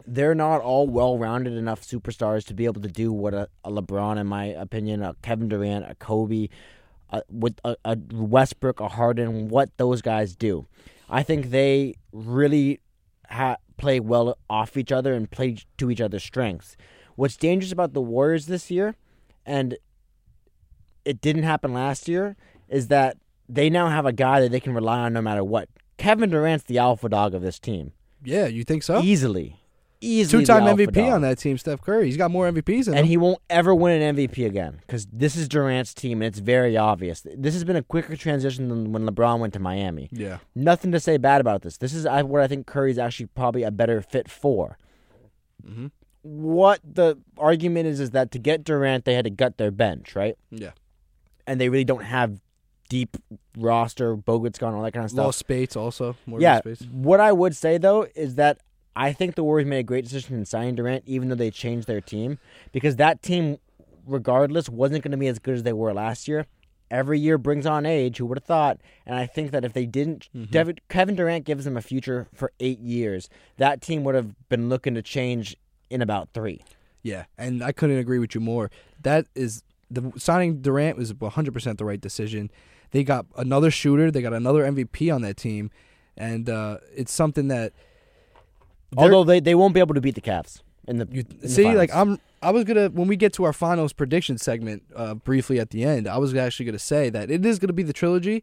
they're not all well-rounded enough superstars to be able to do what a, a LeBron, in my opinion, a Kevin Durant, a Kobe, a, with a, a Westbrook, a Harden, what those guys do. I think they really ha- play well off each other and play to each other's strengths. What's dangerous about the Warriors this year, and it didn't happen last year, is that they now have a guy that they can rely on no matter what. Kevin Durant's the alpha dog of this team. Yeah, you think so? Easily. Easily Two-time M V P dog. On that team, Steph Curry. He's got more M V Ps than And him. He won't ever win an M V P again because this is Durant's team, and it's very obvious. This has been a quicker transition than when LeBron went to Miami. Yeah. Nothing to say bad about this. This is what I think Curry's actually probably a better fit for. Mm-hmm. What the argument is is that to get Durant, they had to gut their bench, right? Yeah. And they really don't have deep roster, Bogut's gone, all that kind of stuff. Lost Spades also. More yeah. Space. What I would say, though, is that I think the Warriors made a great decision in signing Durant, even though they changed their team, because that team, regardless, wasn't going to be as good as they were last year. Every year brings on age, who would have thought? And I think that if they didn't, mm-hmm. Devin, Kevin Durant gives them a future for eight years. That team would have been looking to change in about three. Yeah, and I couldn't agree with you more. That is the signing Durant was one hundred percent the right decision. They got another shooter. They got another M V P on that team, and uh, it's something that. Although they, they won't be able to beat the Cavs in the you, in see, the like I'm I was gonna when we get to our finals prediction segment uh, briefly at the end, I was actually gonna say that it is gonna be the trilogy,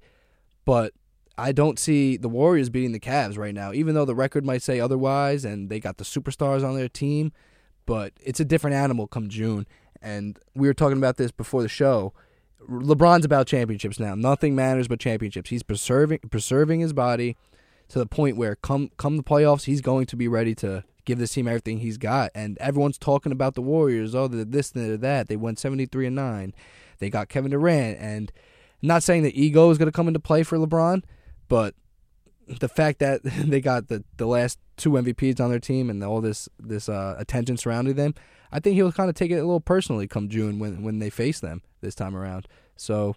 but I don't see the Warriors beating the Cavs right now, even though the record might say otherwise, and they got the superstars on their team. But it's a different animal come June, and we were talking about this before the show. LeBron's about championships now. Nothing matters but championships. He's preserving preserving his body to the point where come come the playoffs, he's going to be ready to give this team everything he's got. And everyone's talking about the Warriors. Oh, they're this, they're that. They went seventy-three and nine. They got Kevin Durant. And I'm not saying that ego is going to come into play for LeBron, but the fact that they got the, the last two M V Ps on their team and all this this uh, attention surrounding them, I think he'll kind of take it a little personally come June when, when they face them this time around. So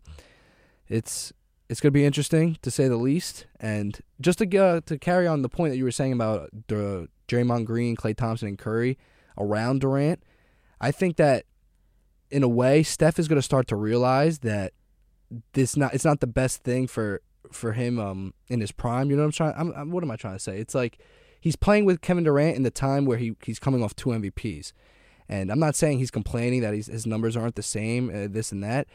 it's it's going to be interesting, to say the least. And just to uh, to carry on the point that you were saying about the Draymond Green, Klay Thompson, and Curry around Durant, I think that, in a way, Steph is going to start to realize that this not it's not the best thing for for him um, in his prime. You know what I'm trying? I'm, I'm, what am I trying to say? It's like he's playing with Kevin Durant in the time where he he's coming off two M V Ps. And I'm not saying he's complaining that he's, his numbers aren't the same, uh, this and that,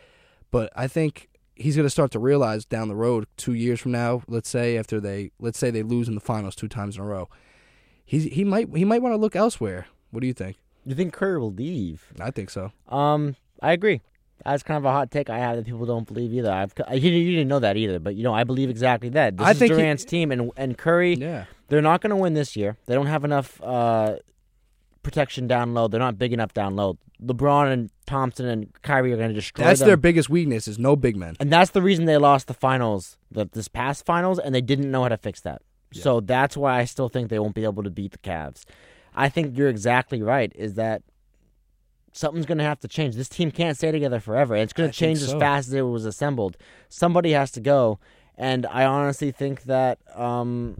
but I think he's going to start to realize down the road, two years from now, let's say after they let's say they lose in the finals two times in a row. He he might he might want to look elsewhere. What do you think? You think Curry will leave? I think so. Um, I agree. That's kind of a hot take I have that people don't believe either. I've you, you didn't know that either, but you know I believe exactly that. This I is think Durant's he, team and and Curry. Yeah. They're not going to win this year. They don't have enough uh, protection down low. They're not big enough down low. LeBron and Thompson and Kyrie are going to destroy that's them. That's their biggest weakness is no big men. And that's the reason they lost the finals, the, this past finals, and they didn't know how to fix that. Yeah. So that's why I still think they won't be able to beat the Cavs. I think you're exactly right, is that something's going to have to change. This team can't stay together forever. It's going to change so. as fast as it was assembled. Somebody has to go, and I honestly think that um,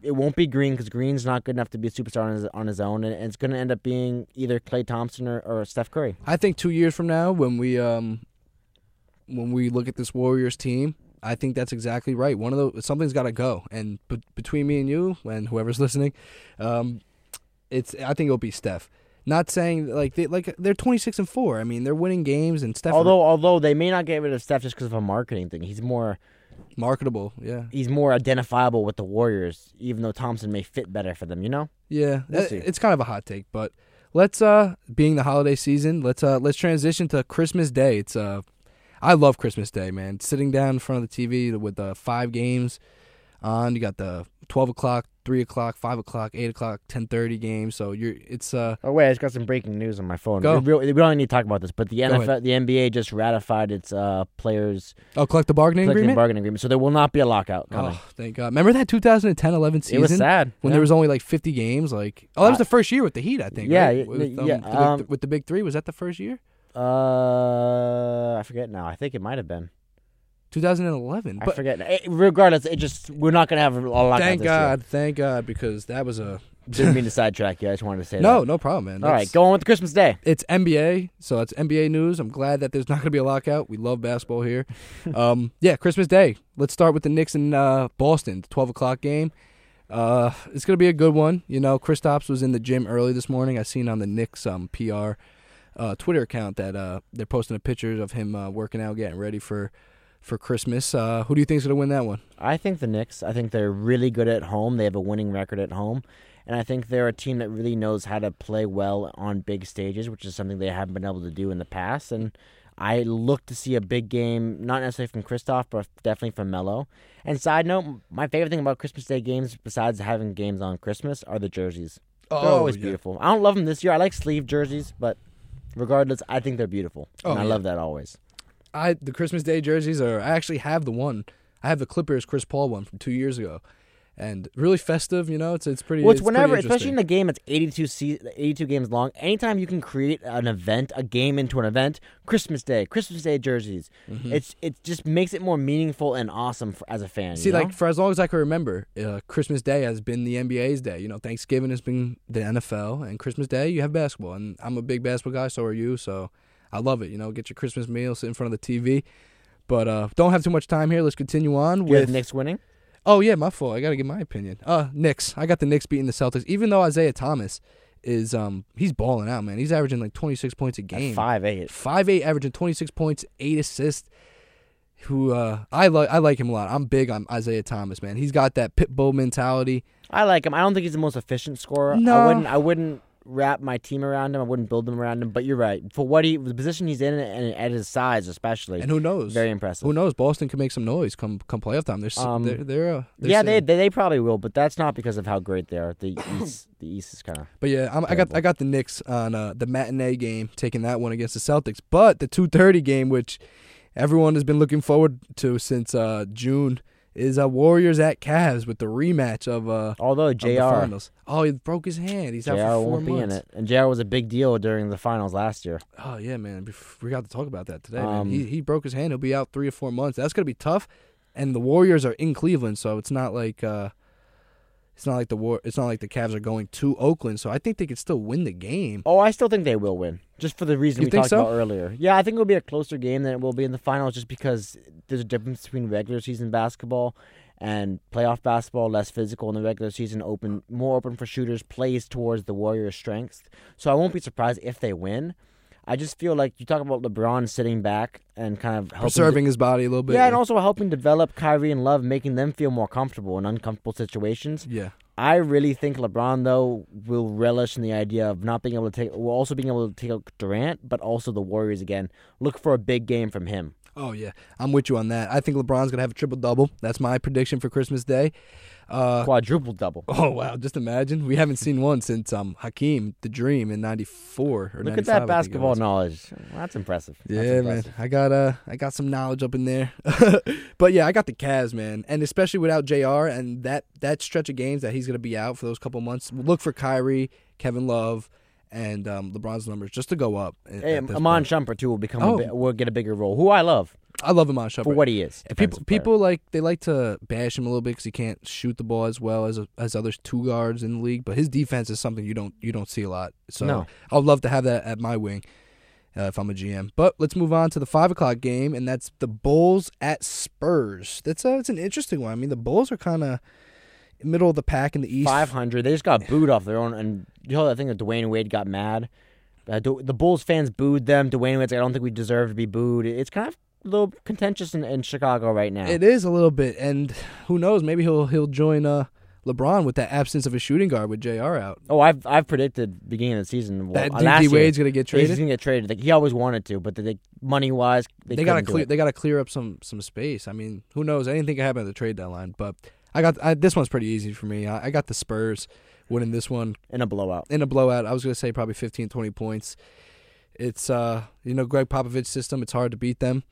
it won't be Green because Green's not good enough to be a superstar on his, on his own, and it's going to end up being either Klay Thompson or, or Steph Curry. I think two years from now when we um, when we look at this Warriors team, I think that's exactly right. One of the something's got to go, and b- between me and you, and whoever's listening, um, it's I think it'll be Steph. Not saying like they like they're twenty-six and four. I mean they're winning games and Steph. Although although they may not get rid of Steph just because of a marketing thing. He's more marketable. Yeah, he's more identifiable with the Warriors, even though Thompson may fit better for them. You know. Yeah, we'll it, it's kind of a hot take, but let's uh being the holiday season, let's uh let's transition to Christmas Day. It's uh. I love Christmas Day, man. Sitting down in front of the T V with the uh, five games on. You got the twelve o'clock, three o'clock, five o'clock, eight o'clock, ten thirty games. So you're it's... Uh, oh, wait, I just got some breaking news on my phone. Go. We, we don't need to talk about this, but the N F L, the N B A just ratified its uh, players... Oh, collective bargaining collective agreement? bargaining agreement. So there will not be a lockout coming. Oh, thank God. Remember that two thousand ten eleven season? It was sad. When yeah. there was only like fifty games. Like Oh, that was the first year with the Heat, I think. Yeah. Right? With, um, yeah the, um, with the Big Three, was that the first year? Uh, I forget now. I think it might have been twenty eleven. But I forget. It, regardless, it just we're not gonna have a lot. Thank God, this year. Thank God, because that was a. Didn't mean to sidetrack you. I just wanted to say no, that. No, no problem, man. All right, go on with Christmas Day. It's N B A, so it's N B A news. I'm glad that there's not gonna be a lockout. We love basketball here. um, yeah, Christmas Day. Let's start with the Knicks and uh, Boston, the twelve o'clock game. Uh, it's gonna be a good one. You know, Kristaps was in the gym early this morning. I seen on the Knicks um P R. Uh, Twitter account that uh, they're posting a picture of him uh, working out, getting ready for, for Christmas. Uh, who do you think is going to win that one? I think the Knicks. I think they're really good at home. They have a winning record at home. And I think they're a team that really knows how to play well on big stages, which is something they haven't been able to do in the past. And I look to see a big game, not necessarily from Kristaps, but definitely from Melo. And side note, my favorite thing about Christmas Day games, besides having games on Christmas, are the jerseys. They're oh, always yeah. beautiful. I don't love them this year. I like sleeve jerseys, but... Regardless, I think they're beautiful, oh, and I yeah. love that always. I the Christmas Day jerseys are. I actually have the one. I have the Clippers Chris Paul one from two years ago, and really festive. You know, it's it's pretty. Well, it's, it's whenever, pretty especially in the game, it's eighty-two games long. Anytime you can create an event, a game into an event, Christmas Day, Christmas Day jerseys. Mm-hmm. It's it just makes it more meaningful and awesome for, as a fan. See, you know? Like for as long as I can remember, uh, Christmas Day has been the N B A's day. You know, Thanksgiving has been the N F L, and Christmas Day you have basketball. And I'm a big basketball guy, so are you. So I love it. You know, get your Christmas meal, sit in front of the T V. But uh, don't have too much time here. Let's continue on with... You have the Knicks winning? Oh, yeah, my fault. I got to give my opinion. Uh, Knicks. I got the Knicks beating the Celtics, even though Isaiah Thomas is... um he's balling out, man. He's averaging like twenty-six points a game. five eight five eight averaging twenty-six points, eight assists. Who uh, I, li- I like him a lot. I'm big on Isaiah Thomas, man. He's got that pit bull mentality. I like him. I don't think he's the most efficient scorer. No. I wouldn't... I wouldn't wrap my team around him. I wouldn't build them around him. But you're right. For what he, the position he's in and at his size especially. And who knows? Very impressive. Who knows? Boston can make some noise come come playoff time. They're um, they're, they're, uh, they're yeah they, they they probably will. But that's not because of how great they are. The East the East is kind of. But yeah, I'm, I got I got the Knicks on uh, the matinee game taking that one against the Celtics. But the two thirty game, which everyone has been looking forward to since uh, June. Is uh, Warriors at Cavs with the rematch of uh although J R the finals. Oh, he broke his hand. He's out J R for four won't months. Be in it. And J R was a big deal during the finals last year. Oh yeah, man. We got to talk about that today. Um, man. He he broke his hand. He'll be out three or four months. That's gonna be tough. And the Warriors are in Cleveland, so it's not like uh, it's not like the war. It's not like the Cavs are going to Oakland. So I think they could still win the game. Oh, I still think they will win. Just for the reason you we talked so? about earlier. Yeah, I think it'll be a closer game than it will be in the finals just because there's a difference between regular season basketball and playoff basketball, less physical in the regular season, open, more open for shooters, plays towards the Warriors' strengths. So I won't be surprised if they win. I just feel like you talk about LeBron sitting back and kind of helping preserving de- his body a little bit. Yeah, and also helping develop Kyrie and Love, making them feel more comfortable in uncomfortable situations. Yeah. I really think LeBron, though, will relish in the idea of not being able to take, well, also being able to take out Durant, but also the Warriors again. Look for a big game from him. Oh, yeah. I'm with you on that. I think LeBron's going to have a triple-double. That's my prediction for Christmas Day. Uh, Quadruple-double. Oh, wow. Just imagine. We haven't seen one since um, Hakeem, the Dream, in ninety-four or ninety-five. Look at that basketball knowledge. Well, that's impressive. Yeah, that's impressive. Man. I got, uh, I got some knowledge up in there. But, yeah, I got the Cavs, man. And especially without J R and that, that stretch of games that he's going to be out for those couple months, look for Kyrie, Kevin Love, and um, LeBron's numbers just to go up. Hey, Iman Shumpert too will become oh. a bi- will get a bigger role. Who I love, I love Iman Shumpert for what he is. People, people like they like to bash him a little bit because he can't shoot the ball as well as as other two guards in the league. But his defense is something you don't you don't see a lot. So no. I'd love to have that at my wing uh, if I'm a G M. But let's move on to the five o'clock game, and that's the Bulls at Spurs. That's a, it's an interesting one. I mean, the Bulls are kind of middle of the pack in the East. five hundred. They just got booed off their own. And you know that thing that Dwayne Wade got mad? Uh, the Bulls fans booed them. Dwayne Wade's like, I don't think we deserve to be booed. It's kind of a little contentious in, in Chicago right now. It is a little bit. And who knows? Maybe he'll he'll join uh, LeBron with that absence of a shooting guard with J R out. Oh, I've I've predicted beginning of the season. Well, that D. D. Wade's going to get traded? He's going to get traded. Like, he always wanted to, but they, money-wise, they, they got to They got to clear up some, some space. I mean, who knows? Anything can happen at the trade deadline, but... I got I, this one's pretty easy for me. I, I got the Spurs winning this one. In a blowout. In a blowout. I was going to say probably fifteen, twenty points. It's, uh, you know, Greg Popovich's system. It's hard to beat them.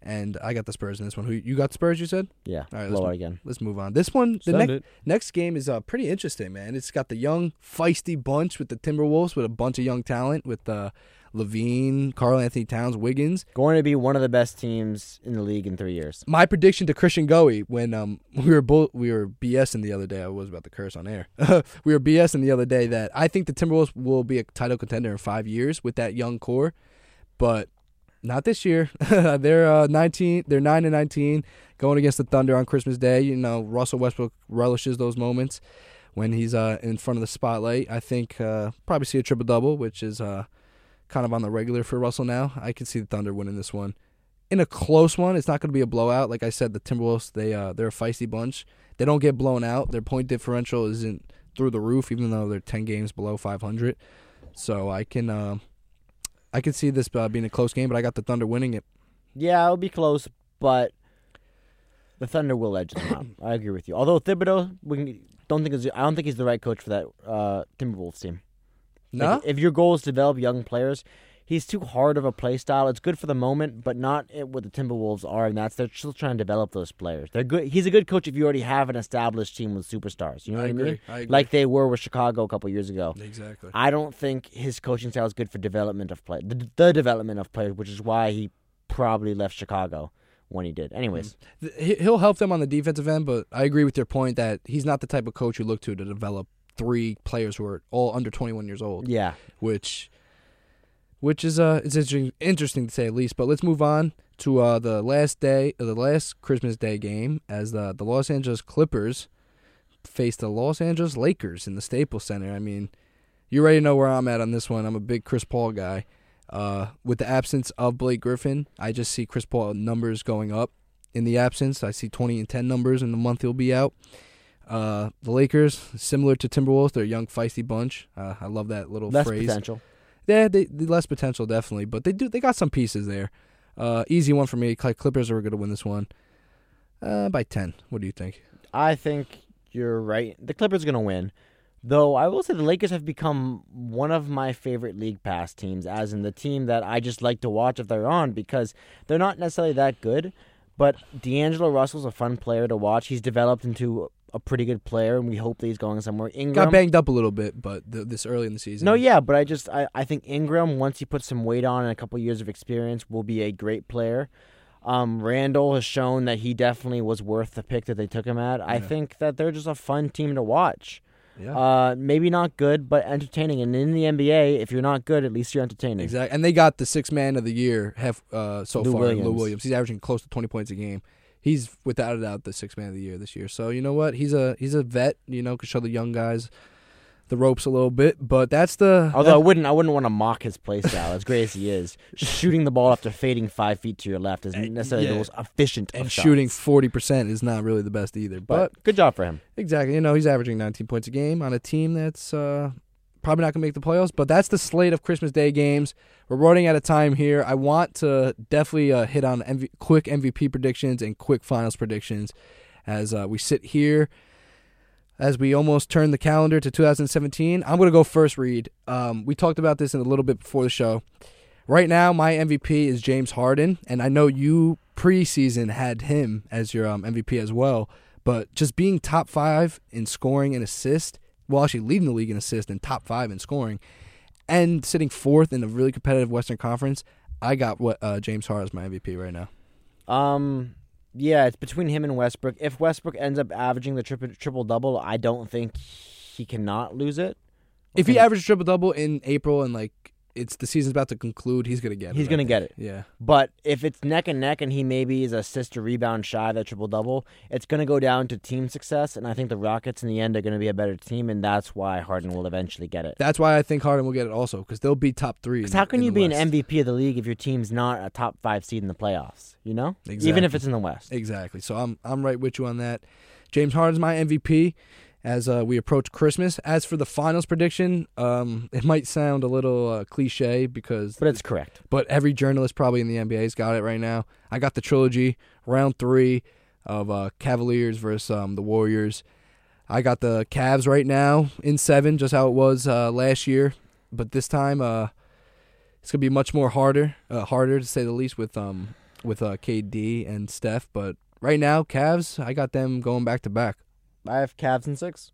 And I got the Spurs in this one. Who You got the Spurs, you said? Yeah, All right, blowout let's, again. Let's move on. This one, the ne- next game is uh, pretty interesting, man. It's got the young, feisty bunch with the Timberwolves with a bunch of young talent with uh, Levine, Carl Anthony Towns, Wiggins. Going to be one of the best teams in the league in three years. My prediction to Christian Goey when um, we were bull- we were BSing the other day. I was about to curse on air. We were BSing the other day that I think the Timberwolves will be a title contender in five years with that young core, but... Not this year. They're uh, nineteen. They're nine and nineteen, going against the Thunder on Christmas Day. You know, Russell Westbrook relishes those moments when he's uh, in front of the spotlight. I think uh, probably see a triple double, which is uh, kind of on the regular for Russell now. I could see the Thunder winning this one, in a close one. It's not going to be a blowout. Like I said, the Timberwolves they uh, they're a feisty bunch. They don't get blown out. Their point differential isn't through the roof, even though they're ten games below five hundred. So I can. Uh, I could see this uh, being a close game, but I got the Thunder winning it. Yeah, it'll be close, but the Thunder will edge them out. I agree with you. Although Thibodeau, we don't think I don't think he's the right coach for that uh, Timberwolves team. No, like, if your goal is to develop young players, he's too hard of a play style. It's good for the moment, but not what the Timberwolves are, and that's they're still trying to develop those players. They're good. He's a good coach if you already have an established team with superstars. You know I what agree. I mean? I agree. Like they were with Chicago a couple years ago. Exactly. I don't think his coaching style is good for development of play, the, the development of players, which is why he probably left Chicago when he did. Anyways. Mm-hmm. He'll help them on the defensive end, but I agree with your point that he's not the type of coach you look to to develop three players who are all under twenty-one years old. Yeah. Which... Which is uh, it's interesting, interesting to say at least. But let's move on to uh, the last day, uh, the last Christmas Day game, as the the Los Angeles Clippers face the Los Angeles Lakers in the Staples Center. I mean, you already know where I'm at on this one. I'm a big Chris Paul guy. Uh, with the absence of Blake Griffin, I just see Chris Paul numbers going up. In the absence, I see twenty and ten numbers in the month he'll be out. Uh, the Lakers, similar to Timberwolves, they're a young, feisty bunch. Uh, I love that little Less phrase. Less potential. Yeah, they, they less potential definitely, but they do they got some pieces there. Uh, easy one for me. Clippers are going to win this one uh, by ten. What do you think? I think you're right. The Clippers are going to win, though. I will say the Lakers have become one of my favorite league pass teams, as in the team that I just like to watch if they're on because they're not necessarily that good. But D'Angelo Russell's a fun player to watch. He's developed into a pretty good player, and we hope that he's going somewhere. Ingram got banged up a little bit, but th- this early in the season. No, yeah, but I just I, I think Ingram, once he puts some weight on and a couple years of experience, will be a great player. Um, Randall has shown that he definitely was worth the pick that they took him at. Yeah. I think that they're just a fun team to watch. Yeah. Uh, maybe not good, but entertaining. And in the N B A, if you're not good, at least you're entertaining. Exactly. And they got the sixth man of the year half, uh, so Lou far, Williams. Lou Williams. He's averaging close to twenty points a game. He's without a doubt the sixth man of the year this year. So you know what? He's a he's a vet. You know, could show the young guys the ropes a little bit. But that's the although that, I wouldn't I wouldn't want to mock his play style as great as he is. Shooting the ball after fading five feet to your left isn't necessarily yeah. the most efficient. And of shooting forty percent is not really the best either. But, but good job for him. Exactly. You know, he's averaging nineteen points a game on a team that's uh, probably not gonna make the playoffs. But that's the slate of Christmas Day games. We're running out of time here. I want to definitely uh, hit on M V- quick M V P predictions and quick finals predictions as uh, we sit here, as we almost turn the calendar to two thousand seventeen. I'm going to go first, Reed. Um, we talked about this in a little bit before the show. Right now, my M V P is James Harden, and I know you preseason had him as your um, M V P as well, but just being top five in scoring and assist, well, actually leading the league in assist and top five in scoring, and sitting fourth in a really competitive Western Conference, I got what uh, James Harden as my M V P right now. Um, yeah, it's between him and Westbrook. If Westbrook ends up averaging the triple triple double, I don't think he cannot lose it. What if he averages triple double in April and like it's the season's about to conclude, he's gonna get it. He's gonna get it. Yeah. But if it's neck and neck and he maybe is assist or rebound shy of that triple double, it's gonna go down to team success, and I think the Rockets in the end are gonna be a better team, and that's why Harden will eventually get it. That's why I think Harden will get it also, because they'll be top three. Because how can you be an M V P of the league if your team's not a top five seed in the playoffs? You know, exactly. Even if it's in the West. Exactly. So I'm I'm right with you on that. James Harden's my M V P. As uh, we approach Christmas, as for the finals prediction, um, it might sound a little uh, cliche because, but it's correct. But every journalist probably in the N B A's got it right now. I got the trilogy, round three of uh, Cavaliers versus um, the Warriors. I got the Cavs right now in seven, just how it was uh, last year. But this time, uh, it's gonna be much more harder, uh, harder to say the least, with um with uh, K D and Steph. But right now, Cavs, I got them going back to back. I have Cavs in six.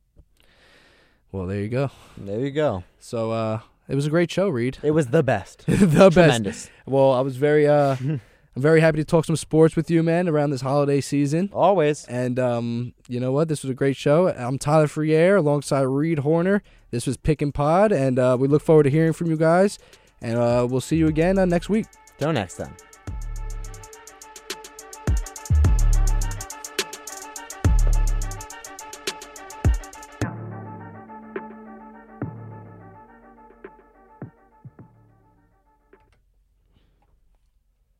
Well, there you go. There you go. So uh, it was a great show, Reed. It was the best. the Tremendous. best. Tremendous. Well, I was very, uh, I'm very happy to talk some sports with you, man, around this holiday season. Always. And um, you know what? This was a great show. I'm Tyler Freire alongside Reed Horner. This was Pick and Pod, and uh, we look forward to hearing from you guys. And uh, we'll see you again uh, next week. Till next time.